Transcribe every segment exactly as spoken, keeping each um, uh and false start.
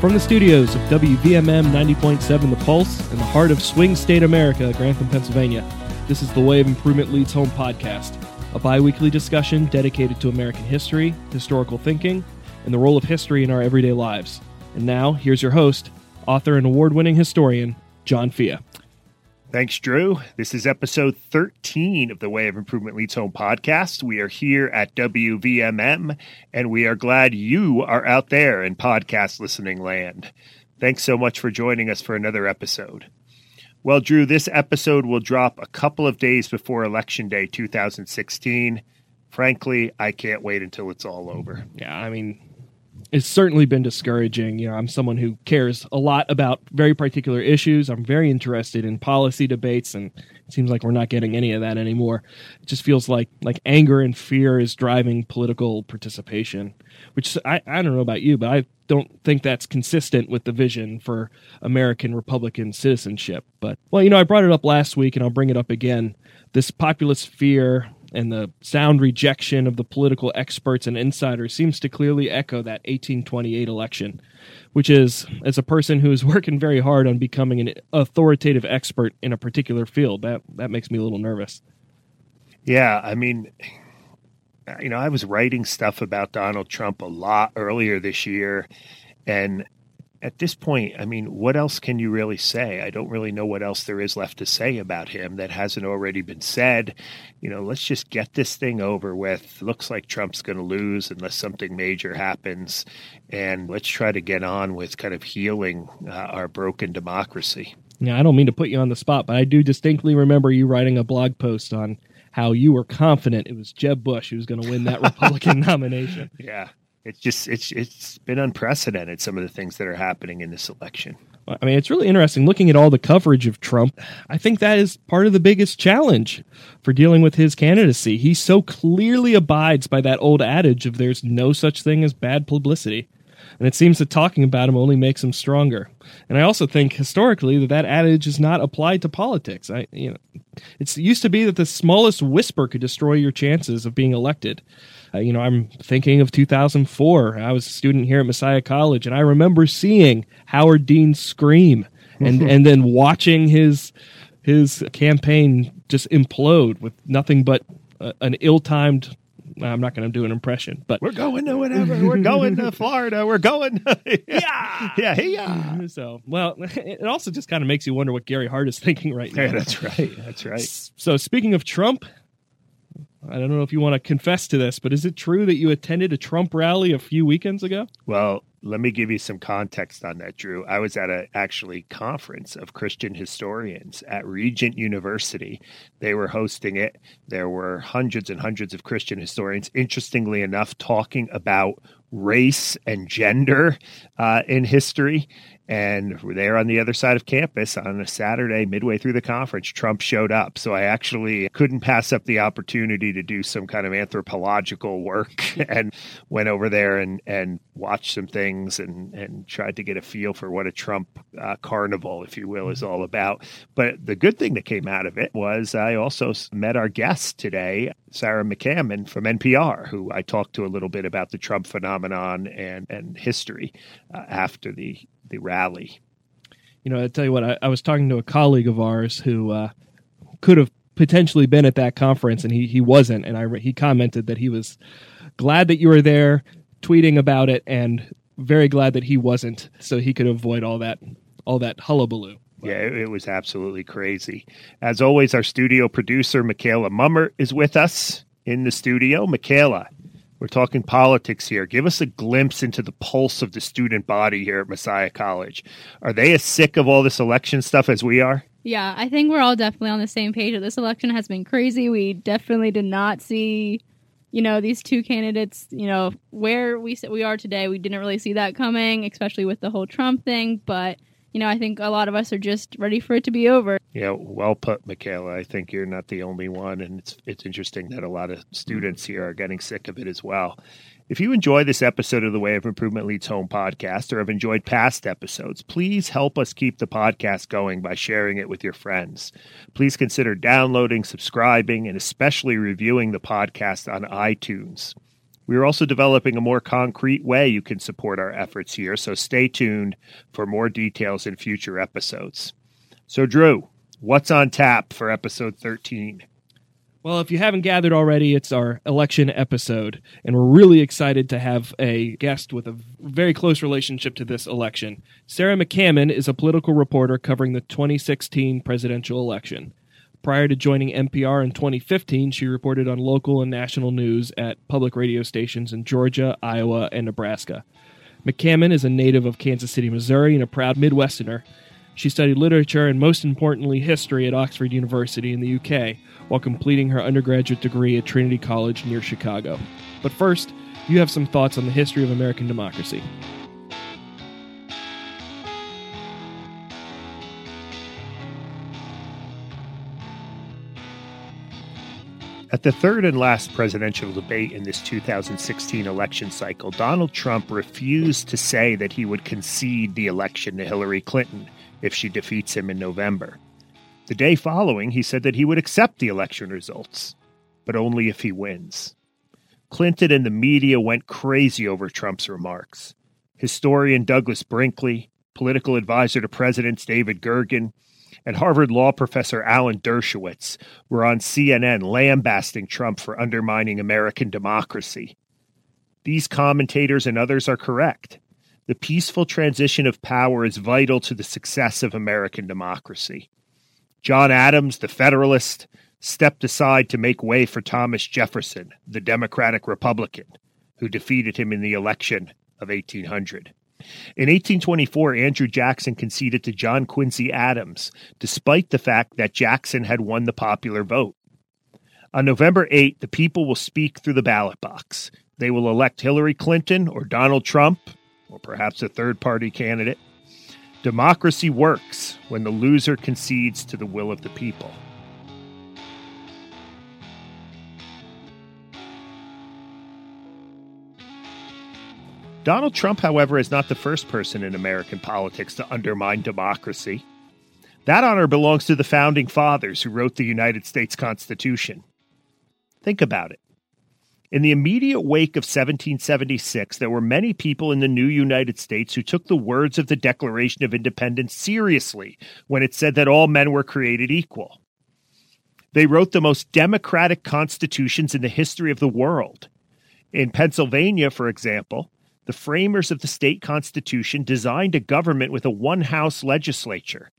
From the studios of W V M M ninety point seven The Pulse and the heart of swing state America, Grantham, Pennsylvania, this is the Way of Improvement Leads Home podcast, a bi-weekly discussion dedicated to American history, historical thinking, and the role of history in our everyday lives. And now, here's your host, author and award-winning historian, John Fea. Thanks, Drew. This is episode thirteen of the Way of Improvement Leads Home podcast. We are here at W V M M, and we are glad you are out there in podcast listening land. Thanks so much for joining us for another episode. Well, Drew, this episode will drop a couple of days before Election Day two thousand sixteen. Frankly, I can't wait until it's all over. Yeah, I mean, it's certainly been discouraging. You know, I'm someone who cares a lot about very particular issues. I'm very interested in policy debates, and it seems like we're not getting any of that anymore. It just feels like like anger and fear is driving political participation, which I, I don't know about you, but I don't think that's consistent with the vision for American Republican citizenship. But, well, you know, I brought it up last week, and I'll bring it up again. This populist fear and the sound rejection of the political experts and insiders seems to clearly echo that eighteen twenty-eight election, which is, as a person who is working very hard on becoming an authoritative expert in a particular field, that, that makes me a little nervous. Yeah, I mean, you know, I was writing stuff about Donald Trump a lot earlier this year, and at this point, I mean, what else can you really say? I don't really know what else there is left to say about him that hasn't already been said. You know, let's just get this thing over with. Looks like Trump's going to lose unless something major happens. And let's try to get on with kind of healing uh, our broken democracy. Now, I don't mean to put you on the spot, but I do distinctly remember you writing a blog post on how you were confident it was Jeb Bush who was going to win that Republican nomination. Yeah. It's just it's it's been unprecedented, some of the things that are happening in this election. I mean, it's really interesting looking at all the coverage of Trump. I think that is part of the biggest challenge for dealing with his candidacy. He so clearly abides by that old adage of there's no such thing as bad publicity. And it seems that talking about him only makes him stronger. And I also think historically that that adage is not applied to politics. I, you know, it used to be that the smallest whisper could destroy your chances of being elected. Uh, you know, I'm thinking of two thousand four. I was a student here at Messiah College, and I remember seeing Howard Dean scream and, and then watching his his campaign just implode with nothing but uh, an ill-timed. I'm not going to do an impression, but we're going to whatever. We're going to Florida. We're going. To, yeah. Yeah. Yeah. Yeah. So, well, it also just kind of makes you wonder what Gary Hart is thinking right now. Yeah, that's right. That's right. So speaking of Trump, I don't know if you want to confess to this, but is it true that you attended a Trump rally a few weekends ago? Well, let me give you some context on that, Drew. I was at a actually conference of Christian historians at Regent University. They were hosting it. There were hundreds and hundreds of Christian historians, interestingly enough, talking about race and gender uh, in history. And there on the other side of campus on a Saturday, midway through the conference, Trump showed up. So I actually couldn't pass up the opportunity to do some kind of anthropological work and went over there and, and watched some things and, and tried to get a feel for what a Trump uh, carnival, if you will, is all about. But the good thing that came out of it was I also met our guest today, Sarah McCammon from N P R, who I talked to a little bit about the Trump phenomenon and, and history uh, after the the rally. You know, I tell you what, I, I was talking to a colleague of ours who uh, could have potentially been at that conference, and he he wasn't. And I he commented that he was glad that you were there, tweeting about it, and very glad that he wasn't, so he could avoid all that all that hullabaloo. Yeah, it was absolutely crazy. As always, our studio producer, Michaela Mummert, is with us in the studio. Michaela, we're talking politics here. Give us a glimpse into the pulse of the student body here at Messiah College. Are they as sick of all this election stuff as we are? Yeah, I think we're all definitely on the same page. This election has been crazy. We definitely did not see, you know, these two candidates, you know, where we we are today. We didn't really see that coming, especially with the whole Trump thing, but you know, I think a lot of us are just ready for it to be over. Yeah, well put, Michaela. I think you're not the only one, and it's it's interesting that a lot of students here are getting sick of it as well. If you enjoy this episode of the Way of Improvement Leads Home podcast or have enjoyed past episodes, please help us keep the podcast going by sharing it with your friends. Please consider downloading, subscribing, and especially reviewing the podcast on iTunes. We are also developing a more concrete way you can support our efforts here, so stay tuned for more details in future episodes. So, Drew, what's on tap for episode thirteen? Well, if you haven't gathered already, it's our election episode, and we're really excited to have a guest with a very close relationship to this election. Sarah McCammon is a political reporter covering the twenty sixteen presidential election. Prior to joining N P R in twenty fifteen, she reported on local and national news at public radio stations in Georgia, Iowa, and Nebraska. McCammon is a native of Kansas City, Missouri, and a proud Midwesterner. She studied literature and, most importantly, history at Oxford University in the U K, while completing her undergraduate degree at Trinity College near Chicago. But first, you have some thoughts on the history of American democracy. At the third and last presidential debate in this two thousand sixteen election cycle, Donald Trump refused to say that he would concede the election to Hillary Clinton if she defeats him in November. The day following, he said that he would accept the election results, but only if he wins. Clinton and the media went crazy over Trump's remarks. Historian Douglas Brinkley, political advisor to Presidents David Gergen, and Harvard Law professor Alan Dershowitz were on C N N lambasting Trump for undermining American democracy. These commentators and others are correct. The peaceful transition of power is vital to the success of American democracy. John Adams, the Federalist, stepped aside to make way for Thomas Jefferson, the Democratic Republican, who defeated him in the election of eighteen hundred. In eighteen twenty-four, Andrew Jackson conceded to John Quincy Adams, despite the fact that Jackson had won the popular vote. On November eighth, the people will speak through the ballot box. They will elect Hillary Clinton or Donald Trump, or perhaps a third-party candidate. Democracy works when the loser concedes to the will of the people. Donald Trump, however, is not the first person in American politics to undermine democracy. That honor belongs to the founding fathers who wrote the United States Constitution. Think about it. In the immediate wake of seventeen seventy-six, there were many people in the new United States who took the words of the Declaration of Independence seriously when it said that all men were created equal. They wrote the most democratic constitutions in the history of the world. In Pennsylvania, for example, the framers of the state constitution designed a government with a one-house legislature.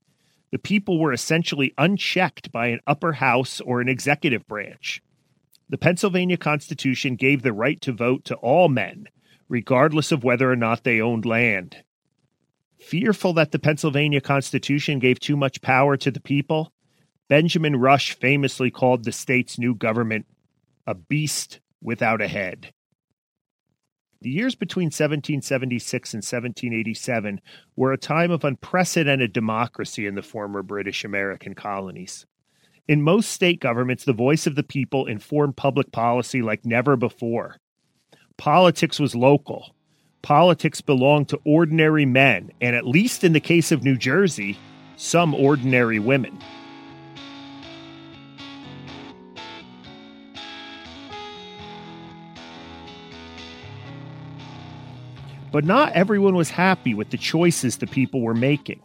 The people were essentially unchecked by an upper house or an executive branch. The Pennsylvania Constitution gave the right to vote to all men, regardless of whether or not they owned land. Fearful that the Pennsylvania Constitution gave too much power to the people, Benjamin Rush famously called the state's new government a beast without a head. The years between seventeen seventy-six and seventeen eighty-seven were a time of unprecedented democracy in the former British American colonies. In most state governments, the voice of the people informed public policy like never before. Politics was local. Politics belonged to ordinary men, and at least in the case of New Jersey, some ordinary women. But not everyone was happy with the choices the people were making.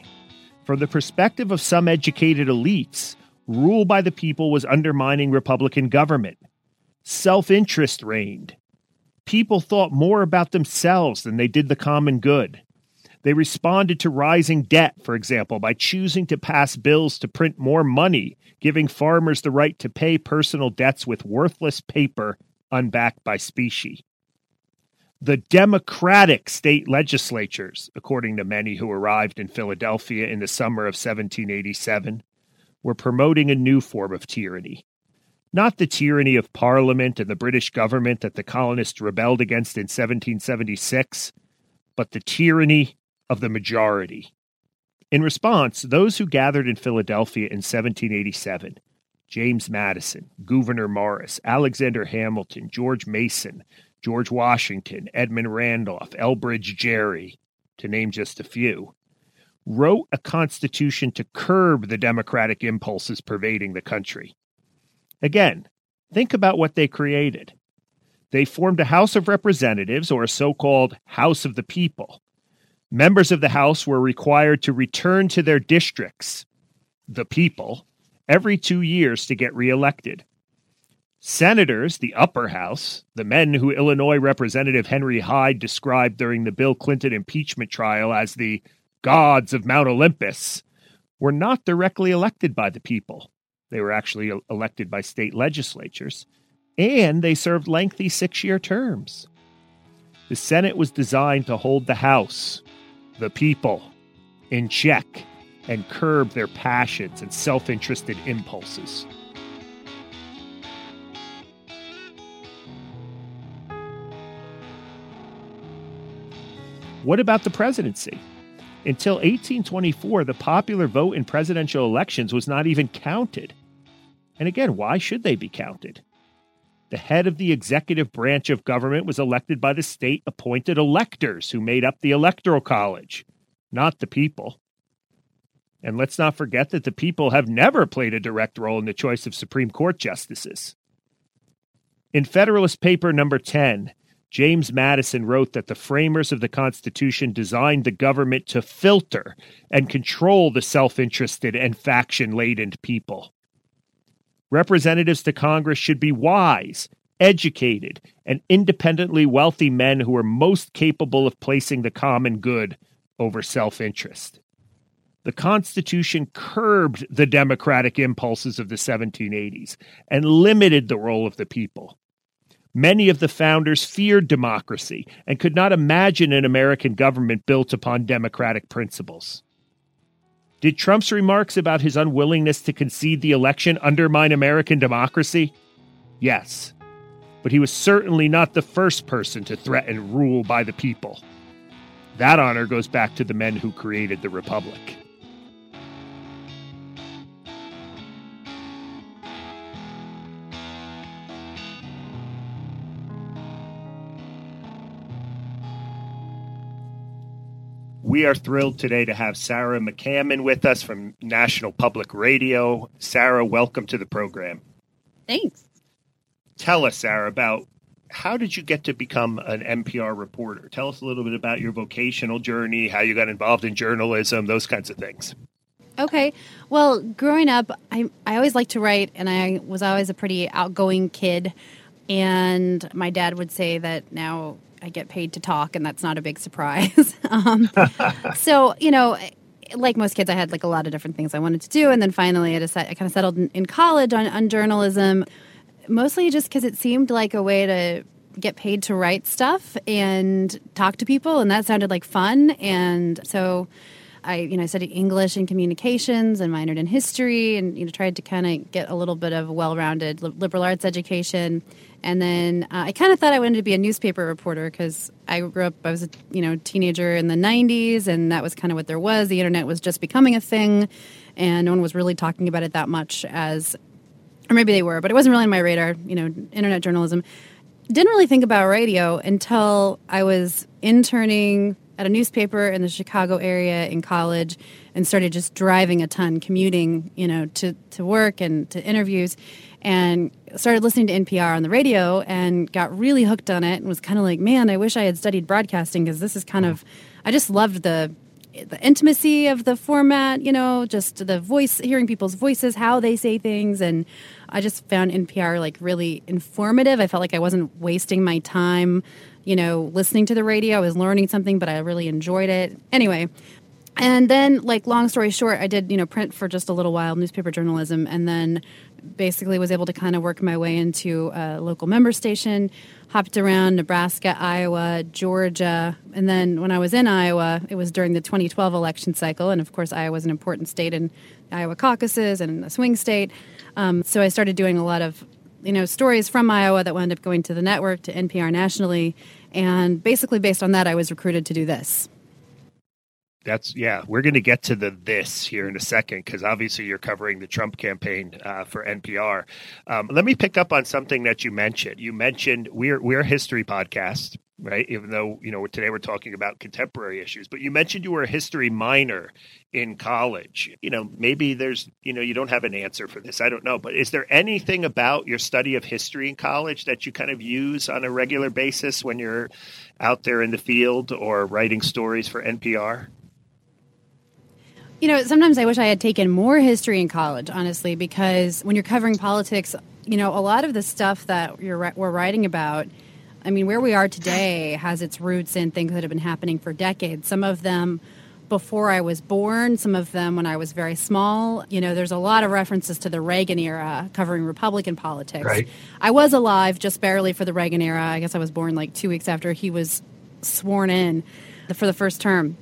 From the perspective of some educated elites, rule by the people was undermining Republican government. Self-interest reigned. People thought more about themselves than they did the common good. They responded to rising debt, for example, by choosing to pass bills to print more money, giving farmers the right to pay personal debts with worthless paper unbacked by specie. The Democratic state legislatures, according to many who arrived in Philadelphia in the summer of seventeen eighty-seven, were promoting a new form of tyranny. Not the tyranny of Parliament and the British government that the colonists rebelled against in seventeen seventy-six, but the tyranny of the majority. In response, those who gathered in Philadelphia in seventeen eighty-seven, James Madison, Gouverneur Morris, Alexander Hamilton, George Mason, George Washington, Edmund Randolph, Elbridge Gerry, to name just a few, wrote a constitution to curb the democratic impulses pervading the country. Again, think about what they created. They formed a House of Representatives, or a so-called House of the People. Members of the House were required to return to their districts, the people, every two years to get reelected. Senators, the upper house, the men who Illinois Representative Henry Hyde described during the Bill Clinton impeachment trial as the gods of Mount Olympus, were not directly elected by the people. They were actually elected by state legislatures, and they served lengthy six-year terms. The Senate was designed to hold the House, the people, in check and curb their passions and self-interested impulses. What about the presidency? Until eighteen twenty-four, the popular vote in presidential elections was not even counted. And again, why should they be counted? The head of the executive branch of government was elected by the state-appointed electors who made up the Electoral College, not the people. And let's not forget that the people have never played a direct role in the choice of Supreme Court justices. In Federalist Paper number ten, James Madison wrote that the framers of the Constitution designed the government to filter and control the self-interested and faction-laden people. Representatives to Congress should be wise, educated, and independently wealthy men who are most capable of placing the common good over self-interest. The Constitution curbed the democratic impulses of the seventeen eighties and limited the role of the people. Many of the founders feared democracy and could not imagine an American government built upon democratic principles. Did Trump's remarks about his unwillingness to concede the election undermine American democracy? Yes, but he was certainly not the first person to threaten rule by the people. That honor goes back to the men who created the republic. We are thrilled today to have Sarah McCammon with us from National Public Radio. Sarah, welcome to the program. Thanks. Tell us, Sarah, about how did you get to become an N P R reporter? Tell us a little bit about your vocational journey, how you got involved in journalism, those kinds of things. Okay. Well, growing up, I, I always liked to write, and I was always a pretty outgoing kid. And my dad would say that now I get paid to talk, and that's not a big surprise. um, so, you know, like most kids, I had like a lot of different things I wanted to do. And then finally I decided, I kind of settled in, in college on, on journalism, mostly just because it seemed like a way to get paid to write stuff and talk to people. And that sounded like fun. And so I, you know, I studied English and communications and minored in history and, you know, tried to kind of get a little bit of a well-rounded liberal arts education. And then uh, I kind of thought I wanted to be a newspaper reporter because I grew up, I was a you know, teenager in the nineties, and that was kind of what there was. The internet was just becoming a thing, and no one was really talking about it that much as, or maybe they were, but it wasn't really on my radar, you know, internet journalism. Didn't really think about radio until I was interning at a newspaper in the Chicago area in college and started just driving a ton, commuting, you know, to, to work and to interviews. And started listening to N P R on the radio and got really hooked on it and was kind of like, man, I wish I had studied broadcasting, because this is kind of, I just loved the the intimacy of the format, you know, just the voice, hearing people's voices, how they say things. And I just found N P R like really informative. I felt like I wasn't wasting my time, you know, listening to the radio. I was learning something, but I really enjoyed it. Anyway. And then, like, long story short, I did, you know, print for just a little while, newspaper journalism, and then basically was able to kind of work my way into a local member station, hopped around Nebraska, Iowa, Georgia, and then when I was in Iowa, it was during the twenty twelve election cycle, and of course Iowa is an important state in the Iowa caucuses and a swing state, um, so I started doing a lot of, you know, stories from Iowa that wound up going to the network, to N P R nationally, and basically based on that, I was recruited to do this. That's, yeah, we're going to get to the this here in a second, because obviously you're covering the Trump campaign uh, for N P R. Um, let me pick up on something that you mentioned. You mentioned we're we're a history podcast, right? Even though, you know, today we're talking about contemporary issues, but you mentioned you were a history minor in college. You know, maybe there's, you know, you don't have an answer for this. I don't know. But is there anything about your study of history in college that you kind of use on a regular basis when you're out there in the field or writing stories for N P R? You know, sometimes I wish I had taken more history in college, honestly, because when you're covering politics, you know, a lot of the stuff that you're, we're writing about, I mean, where we are today has its roots in things that have been happening for decades. Some of them before I was born, some of them when I was very small. You know, there's a lot of references to the Reagan era covering Republican politics. Right. I was alive just barely for the Reagan era. I guess I was born like two weeks after he was sworn in for the first term.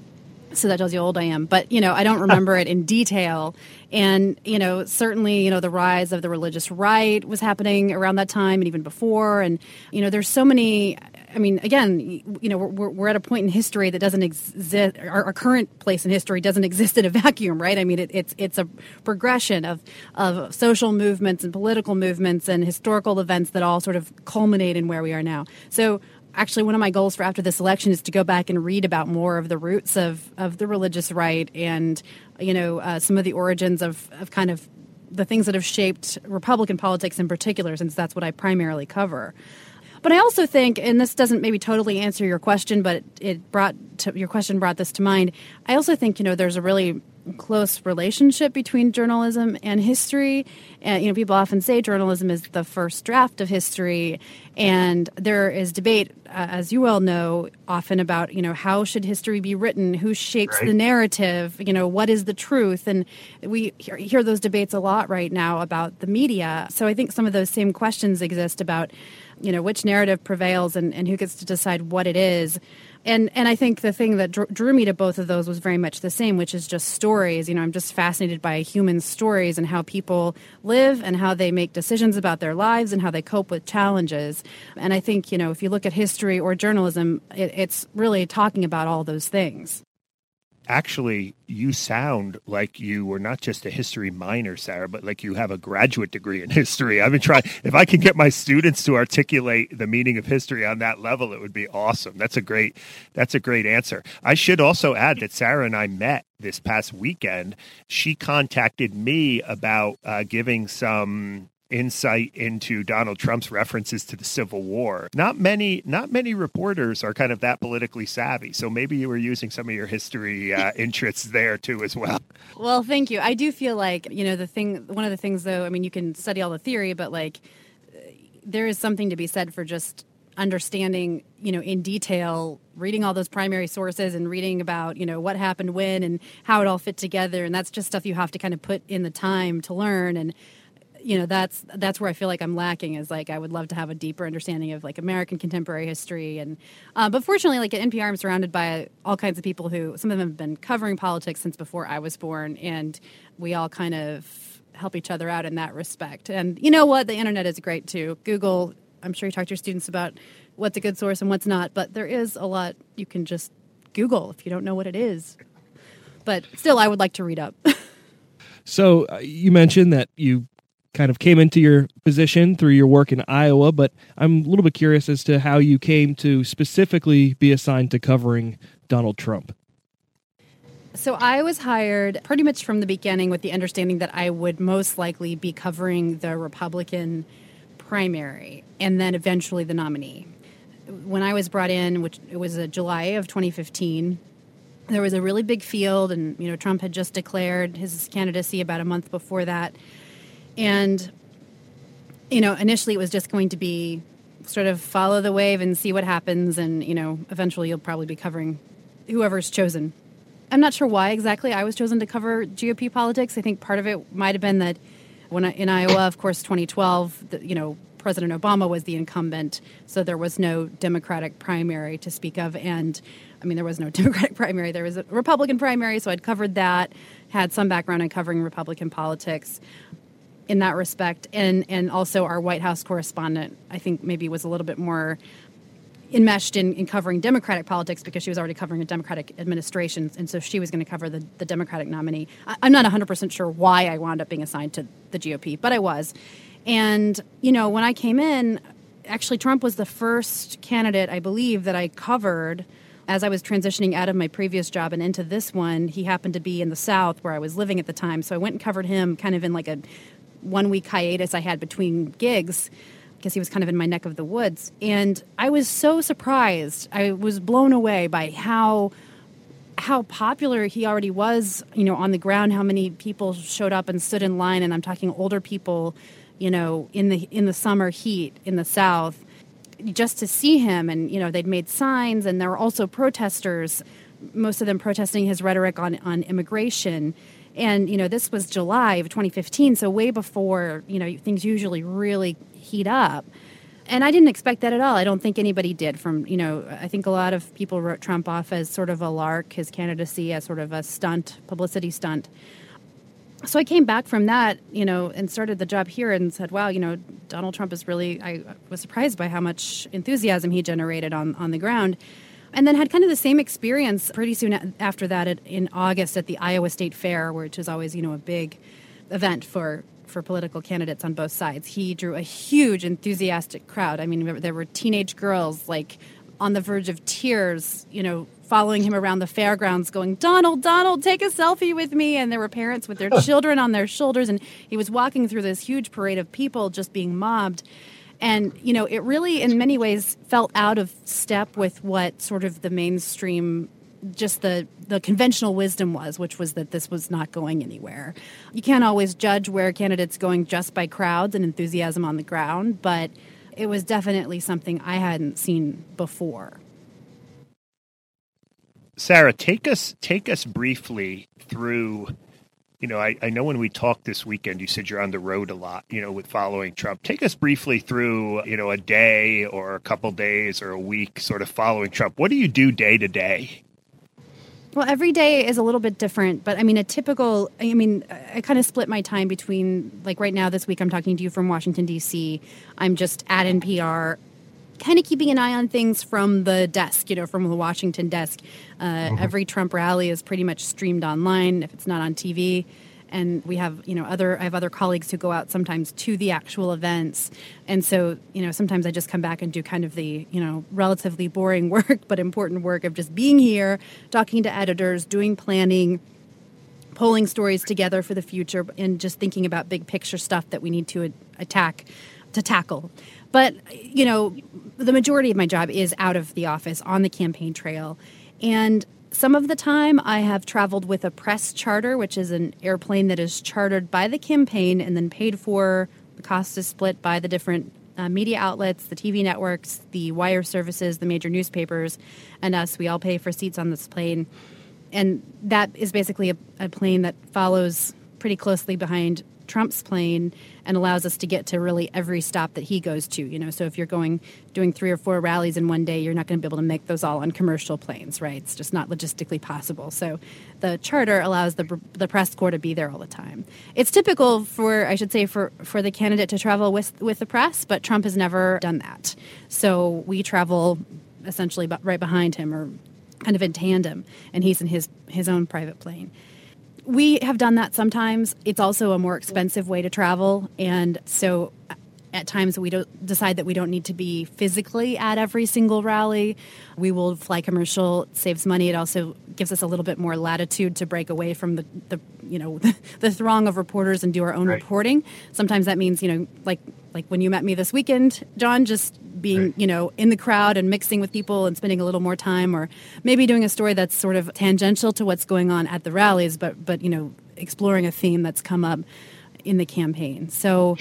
So that tells you how old I am. But, you know, I don't remember it in detail. And, you know, certainly, you know, the rise of the religious right was happening around that time and even before. And, you know, there's so many, I mean, again, you know, we're, we're at a point in history that doesn't exist. Our, our current place in history doesn't exist in a vacuum, right? I mean, it, it's it's a progression of, of social movements and political movements and historical events that all sort of culminate in where we are now. So, actually, one of my goals for after this election is to go back and read about more of the roots of, of the religious right and, you know, uh, some of the origins of, of kind of the things that have shaped Republican politics in particular, since that's what I primarily cover. But I also think, and this doesn't maybe totally answer your question, but it, it brought to, your question brought this to mind. I also think, you know, there's a really close relationship between journalism and history. And, you know, people often say journalism is the first draft of history. And there is debate, uh, as you well know, often about, you know, how should history be written? Who shapes right. the narrative? You know, what is the truth? And we hear, hear those debates a lot right now about the media. So I think some of those same questions exist about, you know, which narrative prevails and, and who gets to decide what it is. And and I think the thing that drew me to both of those was very much the same, which is just stories. You know, I'm just fascinated by human stories and how people live and how they make decisions about their lives and how they cope with challenges. And I think, you know, if you look at history or journalism, it, it's really talking about all those things. Actually, you sound like you were not just a history minor, Sarah, but like you have a graduate degree in history. I've been trying. If I can get my students to articulate the meaning of history on that level, it would be awesome. That's a great, that's a great answer. I should also add that Sarah and I met this past weekend. She contacted me about uh, giving some insight into Donald Trump's references to the Civil War. Not many, not many reporters are kind of that politically savvy. So maybe you were using some of your history uh, interests there too, as well. Well, thank you. I do feel like, you know, the thing, one of the things though, I mean, you can study all the theory, but like there is something to be said for just understanding, you know, in detail, reading all those primary sources and reading about, you know, what happened when and how it all fit together. And that's just stuff you have to kind of put in the time to learn. And you know, that's that's where I feel like I'm lacking is like I would love to have a deeper understanding of like American contemporary history. And uh, but fortunately, like at N P R, I'm surrounded by all kinds of people who some of them have been covering politics since before I was born. And we all kind of help each other out in that respect. And you know what? The Internet is great, too. Google, I'm sure you talk to your students about what's a good source and what's not. But there is a lot you can just Google if you don't know what it is. But still, I would like to read up. So uh, you mentioned that you kind of came into your position through your work in Iowa, but I'm a little bit curious as to how you came to specifically be assigned to covering Donald Trump. So I was hired pretty much from the beginning with the understanding that I would most likely be covering the Republican primary and then eventually the nominee. When I was brought in, which it was a July of twenty fifteen, there was a really big field, and you know Trump had just declared his candidacy about a month before that. And you know, initially it was just going to be sort of follow the wave and see what happens, and you know, eventually you'll probably be covering whoever's chosen. I'm not sure why exactly I was chosen to cover G O P politics. I think part of it might have been that when I, in Iowa, of course, twenty twelve, the, you know, President Obama was the incumbent, so there was no Democratic primary to speak of. And, I mean, there was no Democratic primary. There was a Republican primary, so I'd covered that, had some background in covering Republican politics in that respect. And, and also our White House correspondent, I think, maybe was a little bit more enmeshed in, in covering Democratic politics because she was already covering a Democratic administration, and so she was going to cover the, the Democratic nominee. I, I'm not one hundred percent sure why I wound up being assigned to the G O P, but I was. And, you know, when I came in, actually Trump was the first candidate, I believe, that I covered as I was transitioning out of my previous job and into this one. He happened to be in the South where I was living at the time, so I went and covered him kind of in like a one-week hiatus I had between gigs, because he was kind of in my neck of the woods. And I was so surprised. I was blown away by how how popular he already was, you know, on the ground, how many people showed up and stood in line. And I'm talking older people, you know, in the in the summer heat in the South, just to see him. And, you know, they'd made signs, and there were also protesters, most of them protesting his rhetoric on, on immigration. And, you know, this was July of twenty fifteen, so way before, you know, things usually really heat up. And I didn't expect that at all. I don't think anybody did. From, you know, I think a lot of people wrote Trump off as sort of a lark, his candidacy as sort of a stunt, publicity stunt. So I came back from that, you know, and started the job here and said, wow, you know, Donald Trump is really, I was surprised by how much enthusiasm he generated on, on the ground. And then had kind of the same experience pretty soon after that at, in August at the Iowa State Fair, which is always, you know, a big event for, for political candidates on both sides. He drew a huge, enthusiastic crowd. I mean, there were teenage girls, like, on the verge of tears, you know, following him around the fairgrounds going, Donald, Donald, take a selfie with me. And there were parents with their children on their shoulders. And he was walking through this huge parade of people just being mobbed. And, you know, it really, in many ways, felt out of step with what sort of the mainstream, just the, the conventional wisdom was, which was that this was not going anywhere. You can't always judge where a candidate's going just by crowds and enthusiasm on the ground, but it was definitely something I hadn't seen before. Sarah, take us, take us briefly through... You know, I, I know when we talked this weekend, you said you're on the road a lot, you know, with following Trump. Take us briefly through, you know, a day or a couple days or a week sort of following Trump. What do you do day to day? Well, every day is a little bit different, but I mean, a typical, I mean, I kind of split my time between, like right now this week, I'm talking to you from Washington, D C. I'm just at N P R, kind of keeping an eye on things from the desk, you know, from the Washington desk. Uh, okay. Every Trump rally is pretty much streamed online if it's not on T V. And we have, you know, other, I have other colleagues who go out sometimes to the actual events. And so, you know, sometimes I just come back and do kind of the, you know, relatively boring work, but important work of just being here, talking to editors, doing planning, pulling stories together for the future, and just thinking about big picture stuff that we need to attack, to tackle. But, you know, the majority of my job is out of the office on the campaign trail. And some of the time I have traveled with a press charter, which is an airplane that is chartered by the campaign and then paid for. The cost is split by the different uh, media outlets, the T V networks, the wire services, the major newspapers, and us. We all pay for seats on this plane. And that is basically a, a plane that follows pretty closely behind Trump's plane and allows us to get to really every stop that he goes to, you know. So if you're going, doing three or four rallies in one day, you're not going to be able to make those all on commercial planes, right? It's just not logistically possible. So the charter allows the the press corps to be there all the time. It's typical for, I should say, for, for the candidate to travel with, with the press, but Trump has never done that. So we travel essentially right behind him or kind of in tandem, and he's in his his own private plane. We have done that sometimes. It's also a more expensive way to travel. And so at times we don't decide that we don't need to be physically at every single rally. We will fly commercial. It saves money. It also gives us a little bit more latitude to break away from the, the you know, the, the throng of reporters and do our own right. reporting. Sometimes that means, you know, like like when you met me this weekend, John, just being, right. you know, in the crowd and mixing with people and spending a little more time, or maybe doing a story that's sort of tangential to what's going on at the rallies, but, but you know, exploring a theme that's come up in the campaign. So,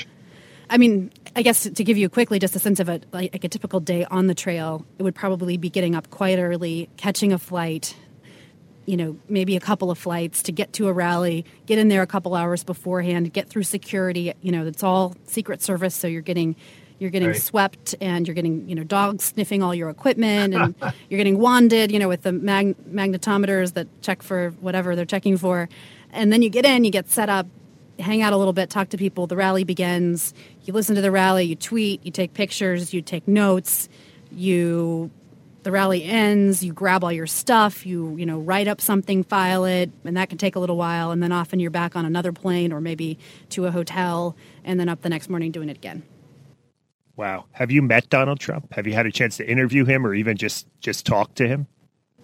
I mean, I guess to, to give you quickly just a sense of a, like, like a typical day on the trail, it would probably be getting up quite early, catching a flight, you know, maybe a couple of flights to get to a rally, get in there a couple hours beforehand, get through security. You know, it's all Secret Service, so you're getting you're getting right. swept, and you're getting, you know, dogs sniffing all your equipment, and you're getting wanded, you know, with the mag- magnetometers that check for whatever they're checking for. And then you get in, you get set up, hang out a little bit, talk to people. The rally begins. You listen to the rally, you tweet, you take pictures, you take notes, you... The rally ends, you grab all your stuff, you you know, write up something, file it, and that can take a little while, and then often you're back on another plane or maybe to a hotel, and then up the next morning doing it again. Wow. Have you met Donald Trump? Have you had a chance to interview him or even just, just talk to him?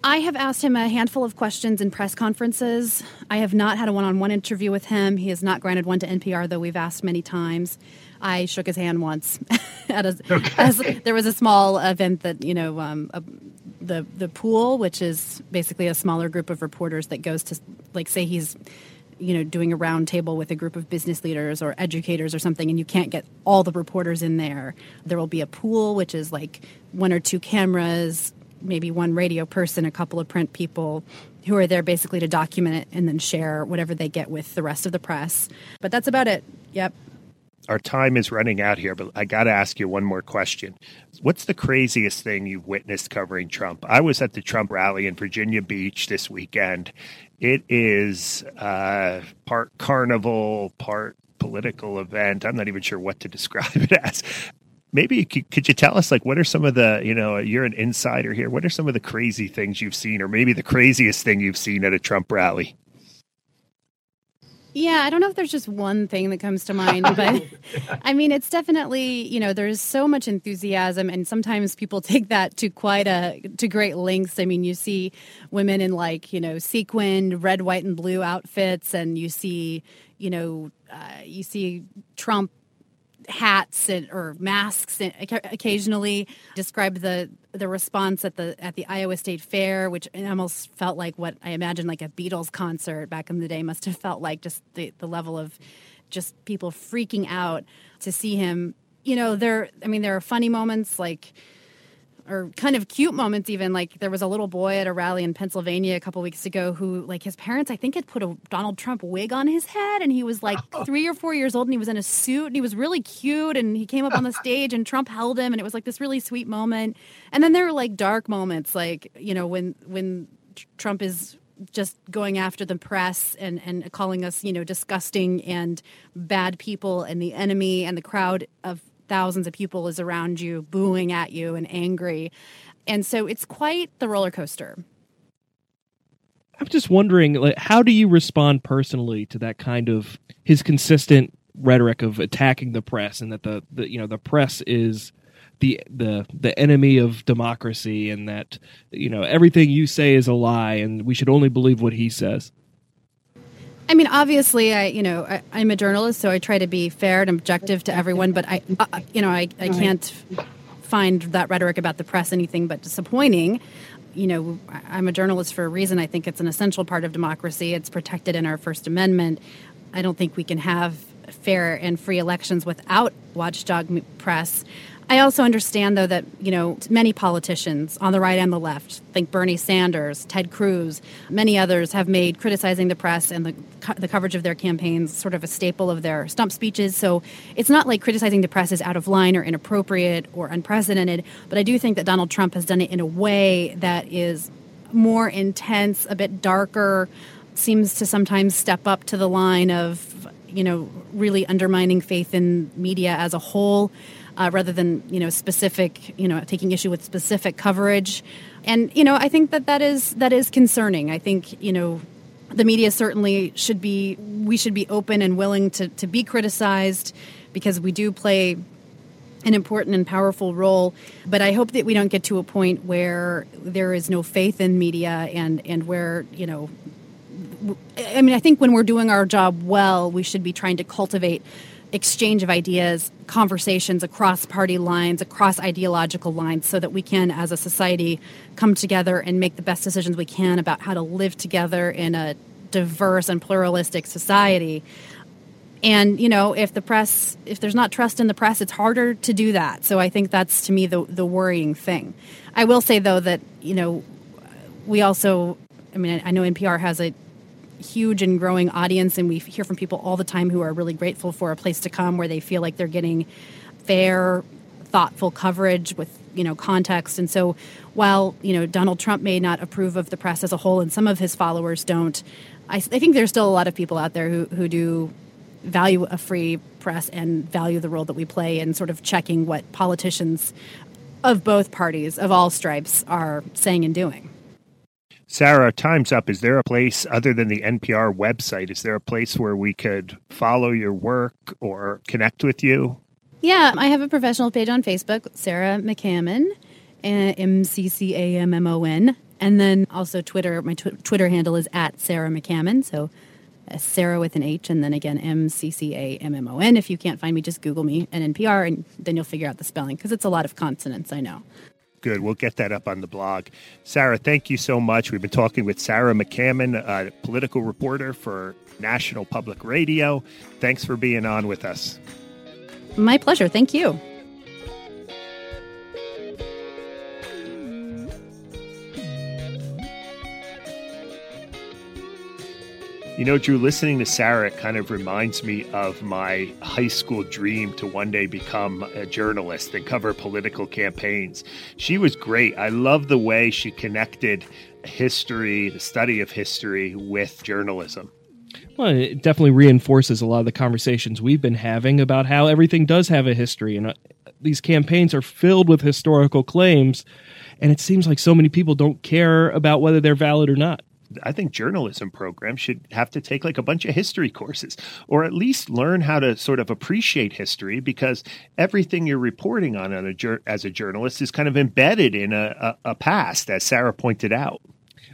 I have asked him a handful of questions in press conferences. I have not had a one-on-one interview with him. He has not granted one to N P R, though we've asked many times. I shook his hand once. at a, okay. as, there was a small event that, you know, um, a, the the pool, which is basically a smaller group of reporters that goes to, like, say he's, you know, doing a round table with a group of business leaders or educators or something, and you can't get all the reporters in there. There will be a pool, which is like one or two cameras, maybe one radio person, a couple of print people who are there basically to document it and then share whatever they get with the rest of the press. But that's about it. Yep. Our time is running out here, but I got to ask you one more question. What's the craziest thing you've witnessed covering Trump? I was at the Trump rally in Virginia Beach this weekend. It is uh, part carnival, part political event. I'm not even sure what to describe it as. Maybe could, could you tell us, like, what are some of the, you know, you're an insider here. What are some of the crazy things you've seen, or maybe the craziest thing you've seen at a Trump rally? Yeah, I don't know if there's just one thing that comes to mind, but I mean, it's definitely, you know, there's so much enthusiasm, and sometimes people take that to quite a, to great lengths. I mean, you see women in, like, you know, sequined red, white, and blue outfits, and you see, you know, uh, you see Trump hats and or masks and occasionally. Describe the the response at the at the Iowa State Fair, which almost felt like what I imagine like a Beatles concert back in the day must have felt like, just the, the level of just people freaking out to see him. You know, there I mean there are funny moments, like, or kind of cute moments even. Like, there was a little boy at a rally in Pennsylvania a couple weeks ago who, like, his parents, I think, had put a Donald Trump wig on his head, and he was like oh. three or four years old, and he was in a suit, and he was really cute, and he came up on the stage and Trump held him, and it was like this really sweet moment. And then there were, like, dark moments, like, you know, when when Trump is just going after the press and, and calling us, you know, disgusting and bad people and the enemy, and the crowd of thousands of people is around you, booing at you and angry. And so it's quite the roller coaster. I'm just wondering, like, how do you respond personally to that kind of his consistent rhetoric of attacking the press, and that the, the you know the press is the the the enemy of democracy, and that, you know, everything you say is a lie and we should only believe what he says? I mean, obviously, I you know I, I'm a journalist, so I try to be fair and objective to everyone. But I, I you know, I, I can't find that rhetoric about the press anything but disappointing. You know, I'm a journalist for a reason. I think it's an essential part of democracy. It's protected in our First Amendment. I don't think we can have fair and free elections without watchdog press. I also understand, though, that, you know, many politicians on the right and the left, think Bernie Sanders, Ted Cruz, many others, have made criticizing the press and the co- the coverage of their campaigns sort of a staple of their stump speeches. So it's not like criticizing the press is out of line or inappropriate or unprecedented, but I do think that Donald Trump has done it in a way that is more intense, a bit darker, seems to sometimes step up to the line of, you know, really undermining faith in media as a whole. Uh, rather than, you know, specific, you know, taking issue with specific coverage. And, you know, I think that that is, that is concerning. I think, you know, the media certainly should be, we should be open and willing to, to be criticized, because we do play an important and powerful role. But I hope that we don't get to a point where there is no faith in media, and, and where, you know, I mean, I think when we're doing our job well, we should be trying to cultivate exchange of ideas, conversations across party lines, across ideological lines, so that we can, as a society, come together and make the best decisions we can about how to live together in a diverse and pluralistic society. And, you know, if the press, if there's not trust in the press, it's harder to do that. So I think that's, to me, the, the worrying thing. I will say, though, that, you know, we also, I mean, I know N P R has a huge and growing audience, and we hear from people all the time who are really grateful for a place to come where they feel like they're getting fair, thoughtful coverage with, you know, context. And so while, you know, Donald Trump may not approve of the press as a whole, and some of his followers don't, I, I think there's still a lot of people out there who, who do value a free press and value the role that we play in sort of checking what politicians of both parties, of all stripes, are saying and doing. Sarah, time's up. Is there a place other than the N P R website? Is there a place where we could follow your work or connect with you? Yeah, I have a professional page on Facebook, Sarah McCammon, M C C A M M O N. And then also Twitter. My tw- Twitter handle is at Sarah McCammon. So uh, Sarah with an H, and then again, M C C A M M O N. If you can't find me, just Google me and N P R, and then you'll figure out the spelling, because it's a lot of consonants, I know. Good. We'll get that up on the blog. Sarah, thank you so much. We've been talking with Sarah McCammon, a political reporter for National Public Radio. Thanks for being on with us. My pleasure. Thank you. You know, Drew, listening to Sarah, it kind of reminds me of my high school dream to one day become a journalist and cover political campaigns. She was great. I love the way she connected history, the study of history, with journalism. Well, it definitely reinforces a lot of the conversations we've been having about how everything does have a history, and these campaigns are filled with historical claims, and it seems like so many people don't care about whether they're valid or not. I think journalism programs should have to take like a bunch of history courses, or at least learn how to sort of appreciate history, because everything you're reporting on on a jur- as a journalist is kind of embedded in a, a, a past, as Sarah pointed out.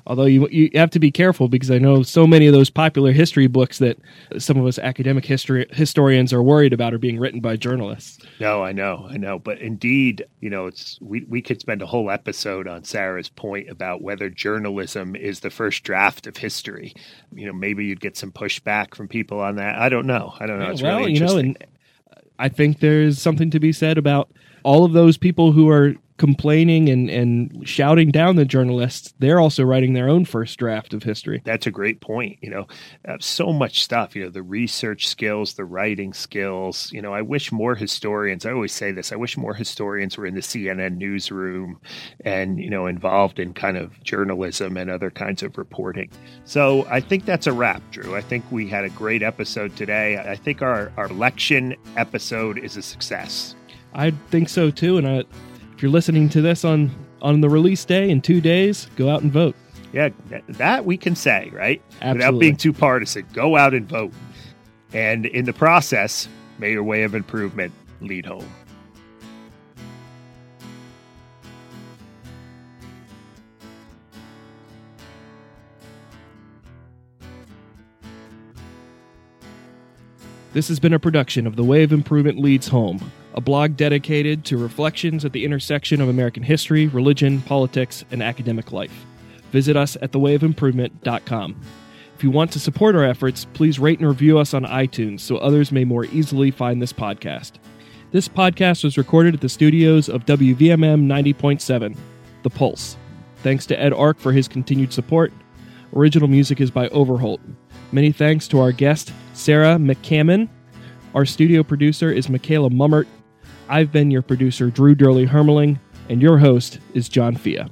Although you you have to be careful, because I know so many of those popular history books that some of us academic history historians are worried about are being written by journalists. No, I know, I know. But indeed, you know, it's we, we could spend a whole episode on Sarah's point about whether journalism is the first draft of history. You know, maybe you'd get some pushback from people on that. I don't know. I don't know. It's well, really interesting. You know, and I think there's something to be said about all of those people who are complaining and, and shouting down the journalists. They're also writing their own first draft of history. That's a great point. You know, uh, so much stuff, you know, the research skills, the writing skills. You know, I wish more historians, I always say this, I wish more historians were in the C N N newsroom and, you know, involved in kind of journalism and other kinds of reporting. So I think that's a wrap, Drew. I think we had a great episode today. I think our, our election episode is a success. I think so too. And I, if you're listening to this on, on the release day in two days, go out and vote. Yeah, that we can say, right? Absolutely. Without being too partisan, go out and vote. And in the process, may your way of improvement lead home. This has been a production of The Way of Improvement Leads Home, a blog dedicated to reflections at the intersection of American history, religion, politics, and academic life. Visit us at the way of improvement dot com. If you want to support our efforts, please rate and review us on iTunes so others may more easily find this podcast. This podcast was recorded at the studios of W V M M ninety point seven, The Pulse. Thanks to Ed Ark for his continued support. Original music is by Overholt. Many thanks to our guest, Sarah McCammon. Our studio producer is Michaela Mummert. I've been your producer, Drew Dyrli Hermeling, and your host is John Fea.